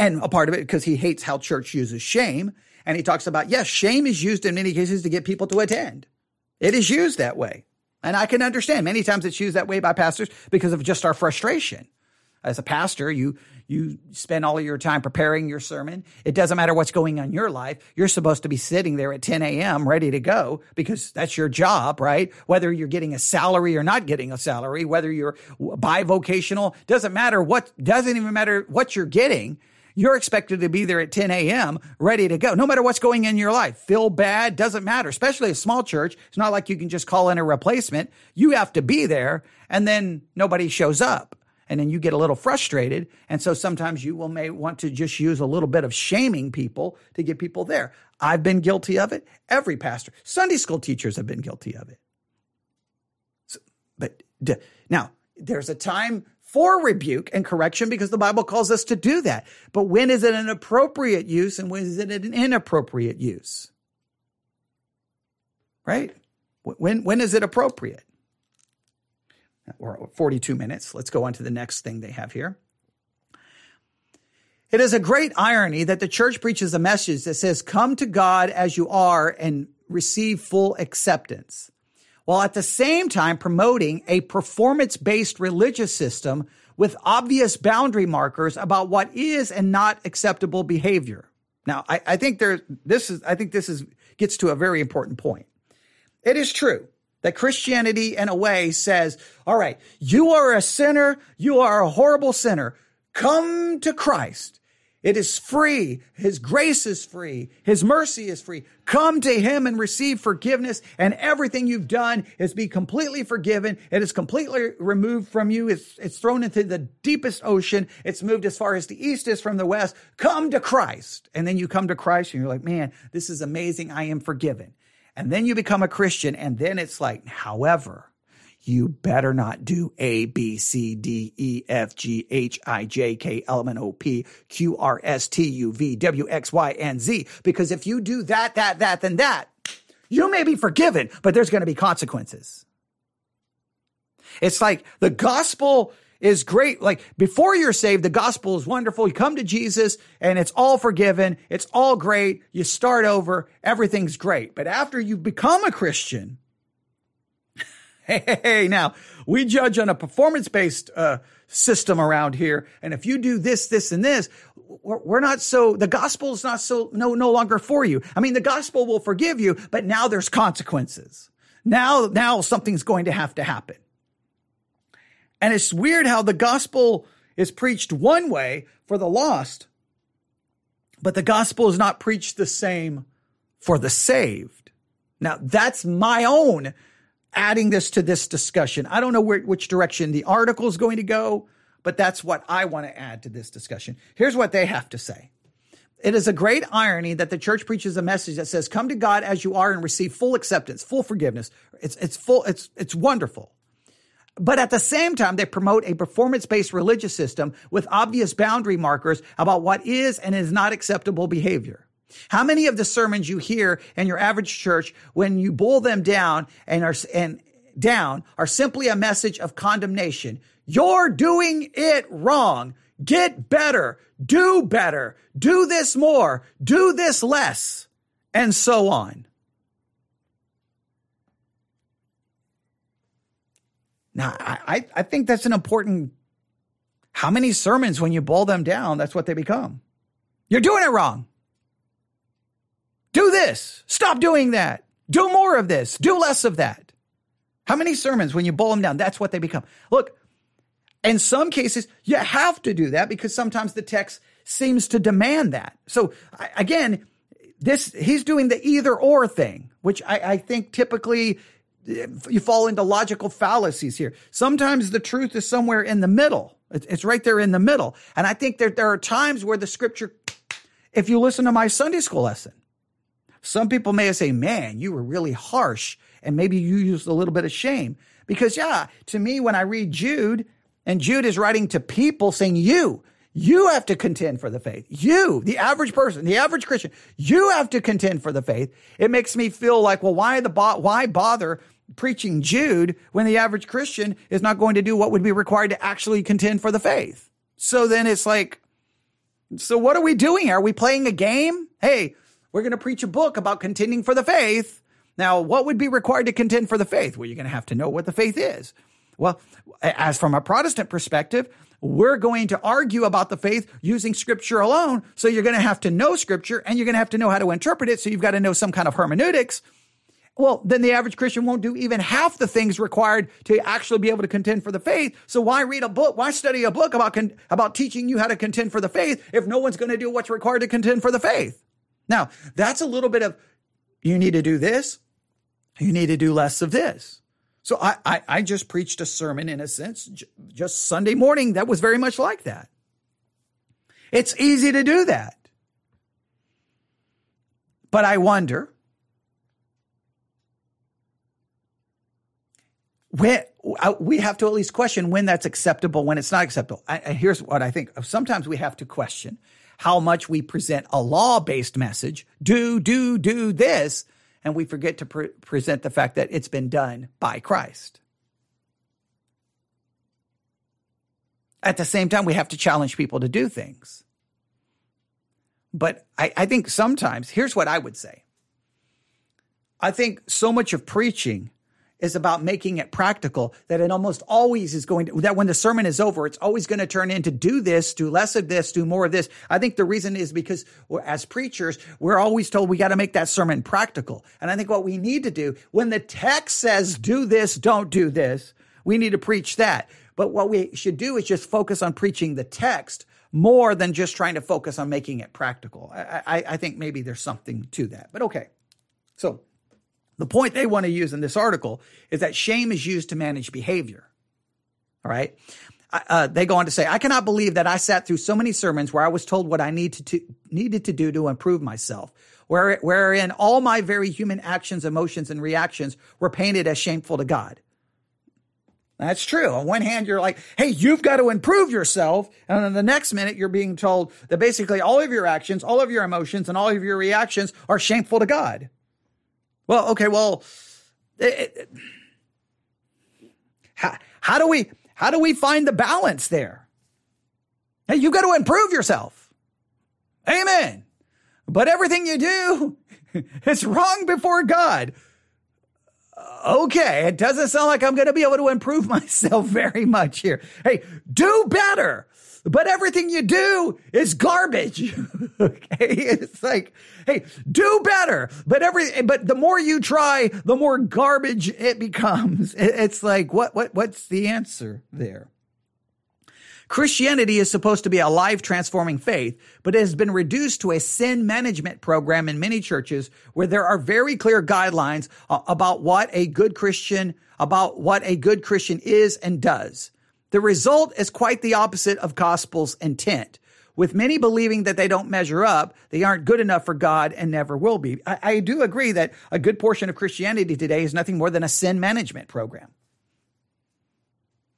And a part of it because he hates how church uses shame. And he talks about, yes, shame is used in many cases to get people to attend. It is used that way. And I can understand. Many times it's used that way by pastors because of just our frustration. As a pastor, you spend all of your time preparing your sermon. It doesn't matter what's going on in your life. You're supposed to be sitting there at 10 a.m. ready to go because that's your job, right? Whether you're getting a salary or not getting a salary, whether you're bivocational, doesn't even matter what you're getting. You're expected to be there at 10 a.m., ready to go, no matter what's going in your life. Feel bad, doesn't matter, especially a small church. It's not like you can just call in a replacement. You have to be there, and then nobody shows up. And then you get a little frustrated, and so sometimes you may want to just use a little bit of shaming people to get people there. I've been guilty of it. Every pastor. Sunday school teachers have been guilty of it. So, but now, there's a time for rebuke and correction because the Bible calls us to do that. But when is it an appropriate use and when is it an inappropriate use? Right? When is it appropriate? We're 42 minutes. Let's go on to the next thing they have here. It is a great irony that the church preaches a message that says, come to God as you are and receive full acceptance, while at the same time promoting a performance-based religious system with obvious boundary markers about what is and not acceptable behavior. Now, I think this gets to a very important point. It is true that Christianity, in a way, says, all right, you are a sinner, you are a horrible sinner, come to Christ. It is free. His grace is free. His mercy is free. Come to him and receive forgiveness, and everything you've done is be completely forgiven. It is completely removed from you. It's thrown into the deepest ocean. It's moved as far as the east is from the west. Come to Christ. And then you come to Christ and you're like, man, this is amazing. I am forgiven. And then you become a Christian. And then it's like, however, you better not do A, B, C, D, E, F, G, H, I, J, K, L, M, N, O, P, Q, R, S, T, U, V, W, X, Y, and Z. Because if you do that, you may be forgiven, but there's going to be consequences. It's like the gospel is great. Like before you're saved, the gospel is wonderful. You come to Jesus and it's all forgiven. It's all great. You start over. Everything's great. But after you become a Christian, hey, now, we judge on a performance-based system around here. And if you do this, and this, the gospel's not so, no longer for you. I mean, the gospel will forgive you, but now there's consequences. Now something's going to have to happen. And it's weird how the gospel is preached one way for the lost, but the gospel is not preached the same for the saved. Now, that's my own adding this to this discussion. I don't know which direction the article is going to go, but that's what I want to add to this discussion. Here's what they have to say. It is a great irony that the church preaches a message that says, come to God as you are and receive full acceptance, full forgiveness. It's wonderful. But at the same time, they promote a performance-based religious system with obvious boundary markers about what is and is not acceptable behavior. How many of the sermons you hear in your average church, when you boil them down, are simply a message of condemnation? You're doing it wrong. Get better. Do this more. Do this less. And so on. Now, I think that's an important... How many sermons, when you boil them down, that's what they become. You're doing it wrong. Do this. Stop doing that. Do more of this. Do less of that. How many sermons, when you boil them down, that's what they become. Look, in some cases, you have to do that because sometimes the text seems to demand that. So again, he's doing the either or thing, which I think typically you fall into logical fallacies here. Sometimes the truth is somewhere in the middle. It's right there in the middle. And I think that there are times where the scripture, if you listen to my Sunday school lesson, some people may say, man, you were really harsh. And maybe you used a little bit of shame because to me, when I read Jude, and Jude is writing to people saying, you have to contend for the faith. You, the average person, the average Christian, you have to contend for the faith. It makes me feel like, well, why bother preaching Jude when the average Christian is not going to do what would be required to actually contend for the faith? So then it's like, so what are we doing here? Are we playing a game? Hey, we're going to preach a book about contending for the faith. Now, what would be required to contend for the faith? Well, you're going to have to know what the faith is. Well, as from a Protestant perspective, we're going to argue about the faith using Scripture alone. So you're going to have to know Scripture and you're going to have to know how to interpret it. So you've got to know some kind of hermeneutics. Well, then the average Christian won't do even half the things required to actually be able to contend for the faith. So why read a book? Why study a book about teaching you how to contend for the faith if no one's going to do what's required to contend for the faith? Now, that's a little bit of, you need to do this. You need to do less of this. So I just preached a sermon, in a sense, just Sunday morning that was very much like that. It's easy to do that. But I wonder, when, we have to at least question when that's acceptable, when it's not acceptable. Here's what I think. Sometimes we have to question how much we present a law-based message, do this, and we forget to present the fact that it's been done by Christ. At the same time, we have to challenge people to do things. But I think sometimes, here's what I would say. I think so much of preaching is about making it practical that it almost always is going to, that when the sermon is over, it's always going to turn into do this, do less of this, do more of this. I think the reason is because as preachers, we're always told we got to make that sermon practical. And I think what we need to do when the text says, do this, don't do this, we need to preach that. But what we should do is just focus on preaching the text more than just trying to focus on making it practical. I think maybe there's something to that, but okay. So, the point they want to use in this article is that shame is used to manage behavior, all right? They go on to say, I cannot believe that I sat through so many sermons where I was told what I needed to do to improve myself, wherein all my very human actions, emotions, and reactions were painted as shameful to God. That's true. On one hand, you're like, hey, you've got to improve yourself. And then the next minute, you're being told that basically all of your actions, all of your emotions, and all of your reactions are shameful to God. Well, okay, well, how do we find the balance there? Hey, you've got to improve yourself. Amen. But everything you do, it's wrong before God. Okay, it doesn't sound like I'm going to be able to improve myself very much here. Hey, do better. But everything you do is garbage. Okay, it's like, hey, do better. But the more you try, the more garbage it becomes. It's like, what's the answer there? Christianity is supposed to be a life transforming faith, but it has been reduced to a sin management program in many churches where there are very clear guidelines about what a good Christian is and does. The result is quite the opposite of gospel's intent, with many believing that they don't measure up, they aren't good enough for God, and never will be. I do agree that a good portion of Christianity today is nothing more than a sin management program.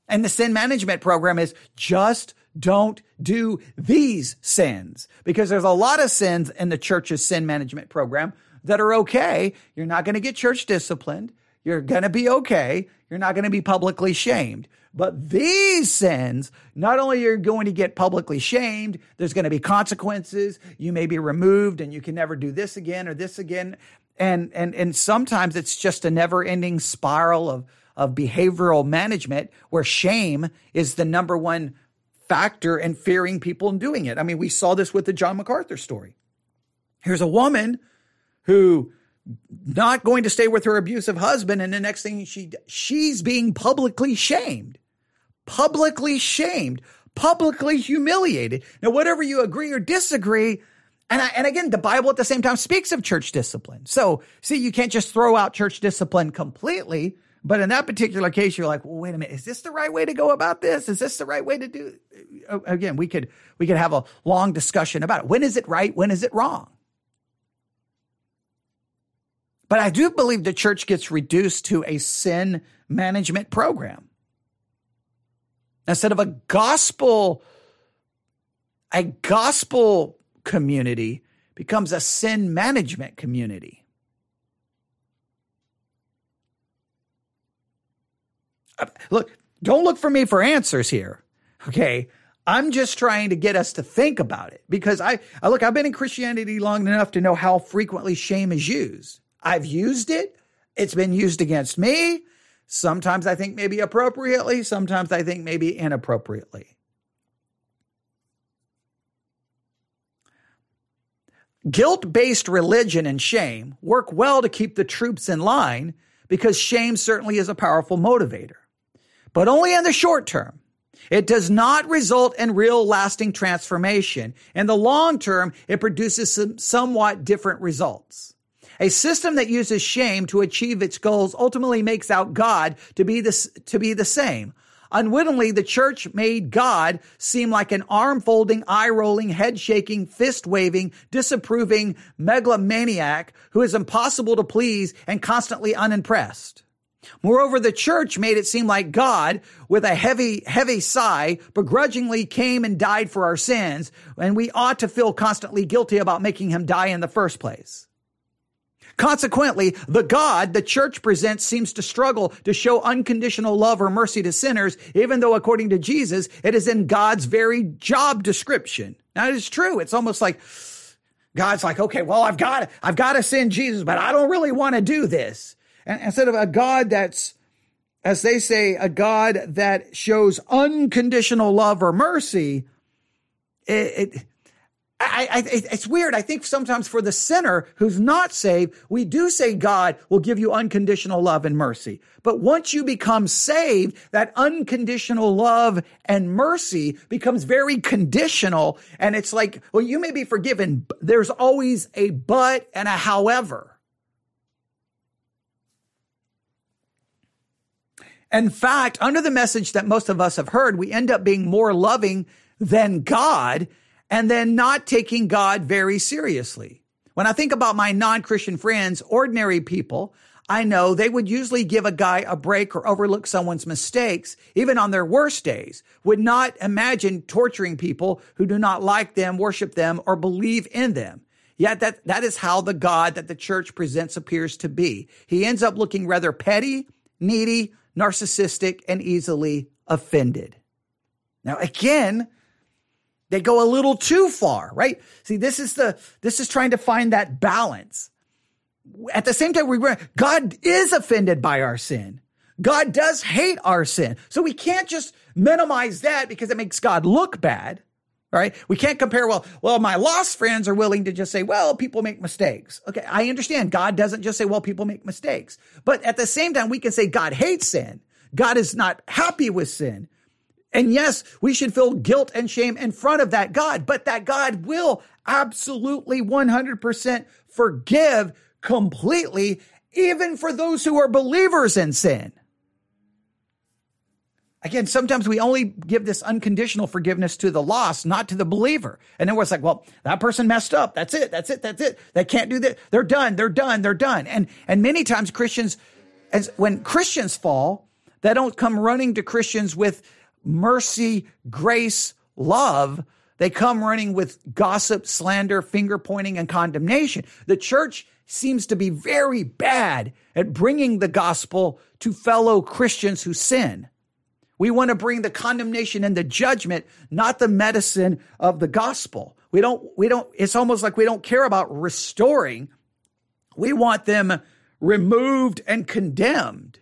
And the sin management program is just don't do these sins, because there's a lot of sins in the church's sin management program that are okay. You're not going to get church disciplined. You're going to be okay. You're not going to be publicly shamed. But these sins, not only are you going to get publicly shamed, there's going to be consequences. You may be removed and you can never do this again or this again. And sometimes it's just a never-ending spiral of behavioral management where shame is the number one factor in fearing people and doing it. I mean, we saw this with the John MacArthur story. Here's a woman who not going to stay with her abusive husband, and the next thing she's being publicly shamed, publicly humiliated. Now, whatever you agree or disagree, and again, the Bible at the same time speaks of church discipline. So, see, you can't just throw out church discipline completely, but in that particular case, you're like, well, wait a minute, is this the right way to go about this? Is this the right way to do it? Again, we could have a long discussion about it. When is it right? When is it wrong? But I do believe the church gets reduced to a sin management program instead of a gospel community becomes a sin management community. Look, don't look for me for answers here, okay? I'm just trying to get us to think about it because I've been in Christianity long enough to know how frequently shame is used. I've used it. It's been used against me. Sometimes I think maybe appropriately. Sometimes I think maybe inappropriately. Guilt-based religion and shame work well to keep the troops in line because shame certainly is a powerful motivator, but only in the short term. It does not result in real lasting transformation. In the long term, it produces some somewhat different results. A system that uses shame to achieve its goals ultimately makes out God to be the same. Unwittingly, the church made God seem like an arm-folding, eye-rolling, head-shaking, fist-waving, disapproving megalomaniac who is impossible to please and constantly unimpressed. Moreover, the church made it seem like God, with a heavy, heavy sigh, begrudgingly came and died for our sins, and we ought to feel constantly guilty about making him die in the first place. Consequently, the God the church presents seems to struggle to show unconditional love or mercy to sinners, even though, according to Jesus, it is in God's very job description. Now, it is true. It's almost like God's like, okay, well, I've got to send Jesus, but I don't really want to do this. And instead of a God that's, as they say, a God that shows unconditional love or mercy, it's weird. I think sometimes for the sinner who's not saved, we do say God will give you unconditional love and mercy. But once you become saved, that unconditional love and mercy becomes very conditional. And it's like, well, you may be forgiven. But there's always a but and a however. In fact, under the message that most of us have heard, we end up being more loving than God and then not taking God very seriously. When I think about my non-Christian friends, ordinary people, I know they would usually give a guy a break or overlook someone's mistakes, even on their worst days, would not imagine torturing people who do not like them, worship them, or believe in them. Yet that is how the God that the church presents appears to be. He ends up looking rather petty, needy, narcissistic, and easily offended. Now, again, they go a little too far, right? See, this is trying to find that balance. At the same time, God is offended by our sin. God does hate our sin. So we can't just minimize that because it makes God look bad, right? We can't compare, well, my lost friends are willing to just say, well, people make mistakes. Okay, I understand. God doesn't just say, well, people make mistakes. But at the same time, we can say God hates sin. God is not happy with sin. And yes, we should feel guilt and shame in front of that God, but that God will absolutely 100% forgive completely, even for those who are believers in sin. Again, sometimes we only give this unconditional forgiveness to the lost, not to the believer. And then we're like, well, that person messed up. That's it. They can't do that. They're done. And many times Christians, as when Christians fall, they don't come running to Christians with mercy, grace, love. They come running with gossip, slander, finger-pointing, and condemnation. The church seems to be very bad at bringing the gospel to fellow Christians who sin. We want to bring the condemnation and the judgment, not the medicine of the gospel. We don't, it's almost like we don't care about restoring. We want them removed and condemned.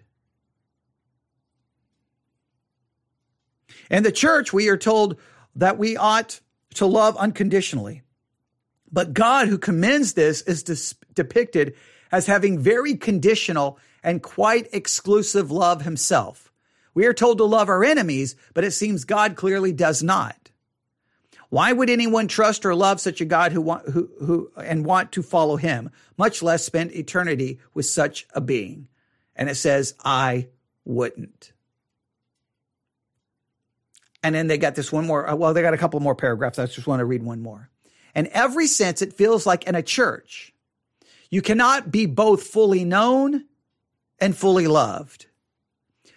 And the church, we are told that we ought to love unconditionally. But God, who commends this, is depicted as having very conditional and quite exclusive love himself. We are told to love our enemies, but it seems God clearly does not. Why would anyone trust or love such a God who want to follow him, much less spend eternity with such a being? And it says, I wouldn't. And then they got this one more. Well, they got a couple more paragraphs. I just want to read one more. In every sense, it feels like in a church, you cannot be both fully known and fully loved.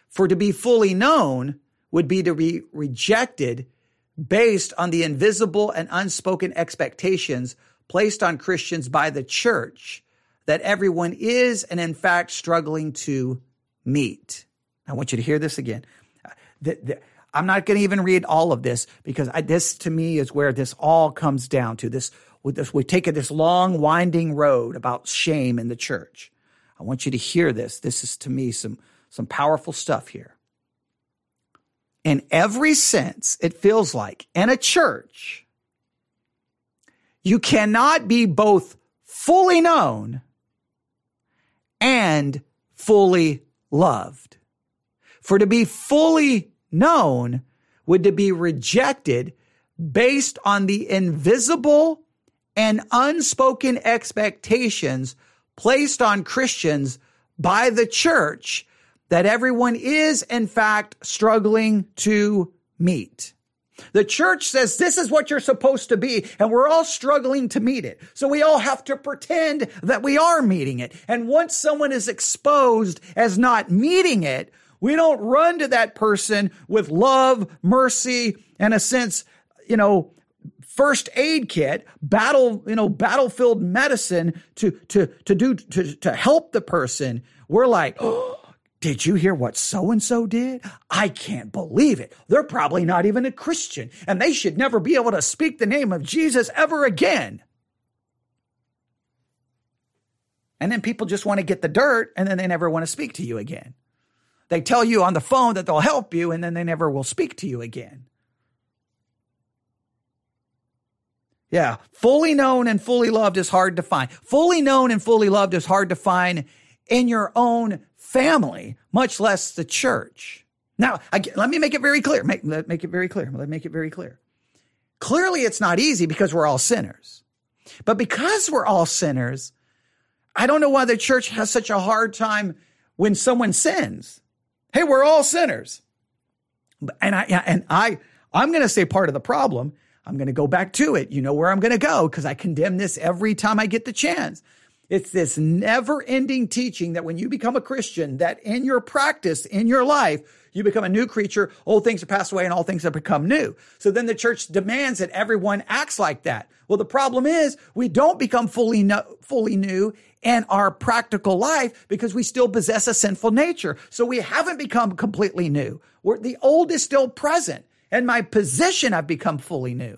For to be fully known would be to be rejected based on the invisible and unspoken expectations placed on Christians by the church that everyone is and in fact struggling to meet. I want you to hear this again. I'm not going to even read all of this because this to me is where this all comes down to. We've taken this long winding road about shame in the church. I want you to hear this. This is to me some powerful stuff here. In every sense, it feels like in a church, you cannot be both fully known and fully loved. For to be fully known would to be rejected based on the invisible and unspoken expectations placed on Christians by the church that everyone is, in fact, struggling to meet. The church says this is what you're supposed to be, and we're all struggling to meet it. So we all have to pretend that we are meeting it. And once someone is exposed as not meeting it, we don't run to that person with love, mercy, and a sense, first aid kit, battlefield medicine to help the person. We're like, oh, did you hear what so-and-so did? I can't believe it. They're probably not even a Christian, and they should never be able to speak the name of Jesus ever again. And then people just want to get the dirt, and then they never want to speak to you again. They tell you on the phone that they'll help you, and then they never will speak to you again. Yeah, fully known and fully loved is hard to find. Fully known and fully loved is hard to find in your own family, much less the church. Now, let me make it very clear. Let me make it very clear. Clearly, it's not easy because we're all sinners. But because we're all sinners, I don't know why the church has such a hard time when someone sins. Hey, we're all sinners. And I'm going to say part of the problem. I'm going to go back to it. You know where I'm going to go because I condemn this every time I get the chance. It's this never-ending teaching that when you become a Christian, that in your practice, in your life, you become a new creature. Old things are passed away and all things have become new. So then the church demands that everyone acts like that. Well, the problem is we don't become fully new in our practical life because we still possess a sinful nature. So we haven't become completely new. The old is still present. In my position, I've become fully new.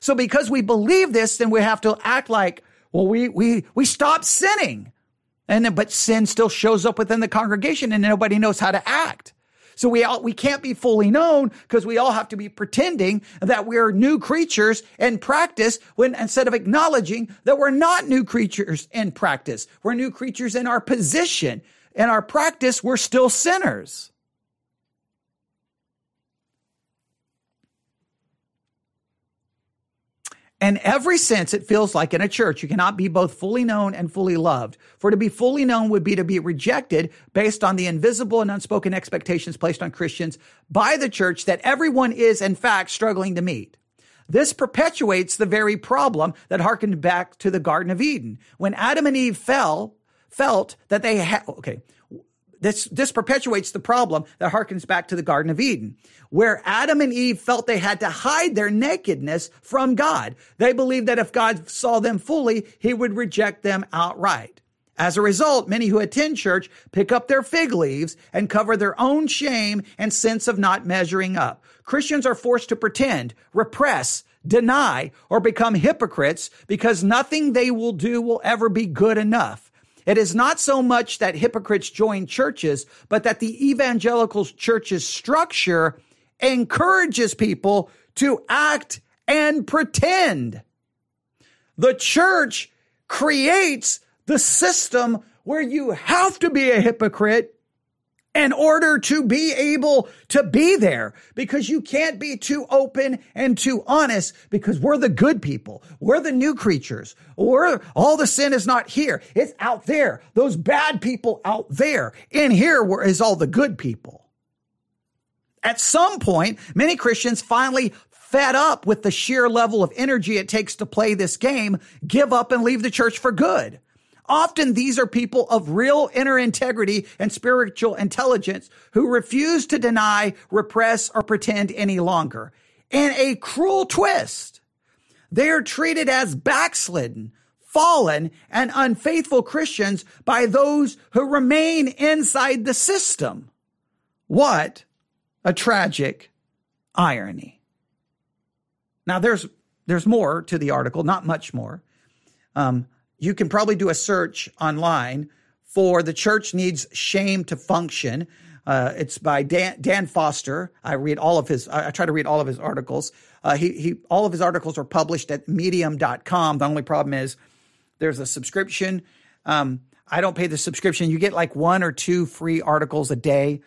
So because we believe this, then we have to act like, well, we stop sinning. But sin still shows up within the congregation and nobody knows how to act. So we can't be fully known because we all have to be pretending that we're new creatures in practice when instead of acknowledging that we're not new creatures in practice. We're new creatures in our position. In our practice, we're still sinners. In every sense, it feels like in a church, you cannot be both fully known and fully loved. For to be fully known would be to be rejected based on the invisible and unspoken expectations placed on Christians by the church that everyone is, in fact, struggling to meet. This perpetuates the very problem that harkened back to the Garden of Eden. When Adam and Eve fell, felt that they had, okay, This perpetuates the problem that harkens back to the Garden of Eden, where Adam and Eve felt they had to hide their nakedness from God. They believed that if God saw them fully, he would reject them outright. As a result, many who attend church pick up their fig leaves and cover their own shame and sense of not measuring up. Christians are forced to pretend, repress, deny, or become hypocrites because nothing they will do will ever be good enough. It is not so much that hypocrites join churches, but that the evangelical church's structure encourages people to act and pretend. The church creates the system where you have to be a hypocrite in order to be able to be there, because you can't be too open and too honest, because we're the good people. We're the new creatures. All the sin is not here. It's out there. Those bad people out there. In here is all the good people. At some point, many Christians finally fed up with the sheer level of energy it takes to play this game, give up and leave the church for good. Often these are people of real inner integrity and spiritual intelligence who refuse to deny, repress, or pretend any longer. In a cruel twist, they are treated as backslidden, fallen, and unfaithful Christians by those who remain inside the system. What a tragic irony. Now, there's more to the article, not much more. You can probably do a search online for "The Church Needs Shame to Function." It's by Dan Foster. I try to read all of his articles. All of his articles are published at medium.com. The only problem is there's a subscription. I don't pay the subscription. You get like one or two free articles a day.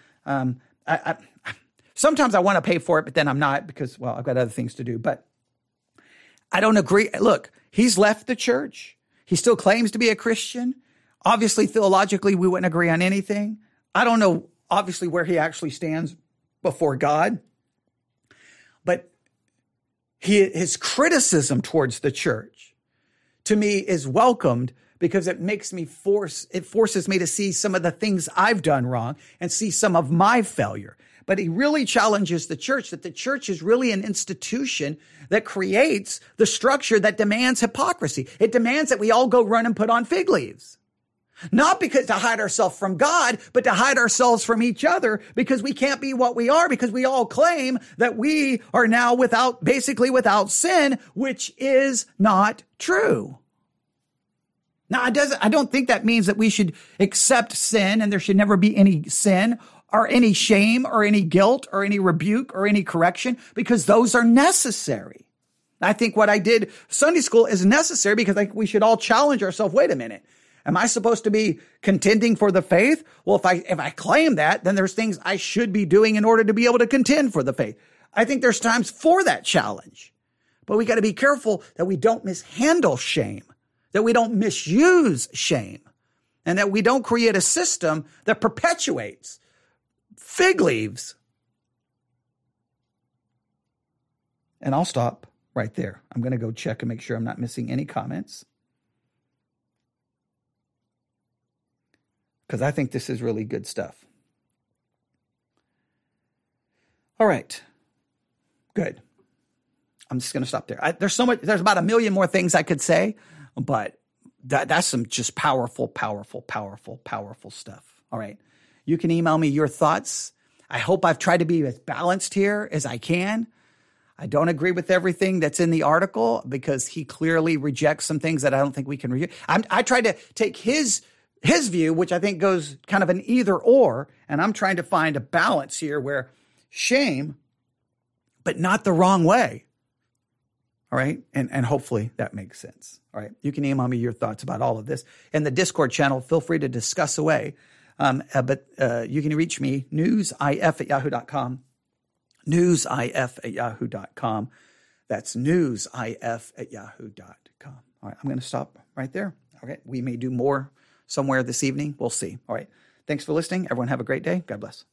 Sometimes I want to pay for it, but then I'm not because, well, I've got other things to do. But I don't agree. Look, he's left the church. He still claims to be a Christian. Obviously, theologically, we wouldn't agree on anything. I don't know, obviously, where he actually stands before God. But his criticism towards the church, to me, is welcomed because it forces me to see some of the things I've done wrong and see some of my failure. But he really challenges the church, that the church is really an institution that creates the structure that demands hypocrisy. It demands that we all go run and put on fig leaves. Not because to hide ourselves from God, but to hide ourselves from each other, because we can't be what we are, because we all claim that we are now basically without sin, which is not true. Now, I don't think that means that we should accept sin and there should never be any sin or any shame or any guilt or any rebuke or any correction, because those are necessary. I think what I did Sunday school is necessary because we should all challenge ourselves. Wait a minute. Am I supposed to be contending for the faith? Well, if I claim that, then there's things I should be doing in order to be able to contend for the faith. I think there's times for that challenge, but we got to be careful that we don't mishandle shame, that we don't misuse shame, and that we don't create a system that perpetuates fig leaves. And I'll stop right there. I'm going to go check and make sure I'm not missing any comments, because I think this is really good stuff. All right. Good. I'm just going to stop there. There's about a million more things I could say, but that's some just powerful, powerful, powerful, powerful stuff. All right. You can email me your thoughts. I hope I've tried to be as balanced here as I can. I don't agree with everything that's in the article because he clearly rejects some things that I don't think we can reject. I tried to take his view, which I think goes kind of an either or, and I'm trying to find a balance here where shame, but not the wrong way. All right. And hopefully that makes sense. All right. You can email me your thoughts about all of this. In the Discord channel, feel free to discuss away. But you can reach me, newsif@yahoo.com, newsif@yahoo.com. That's newsif@yahoo.com. All right, I'm going to stop right there. All right, we may do more somewhere this evening. We'll see. All right, thanks for listening. Everyone have a great day. God bless.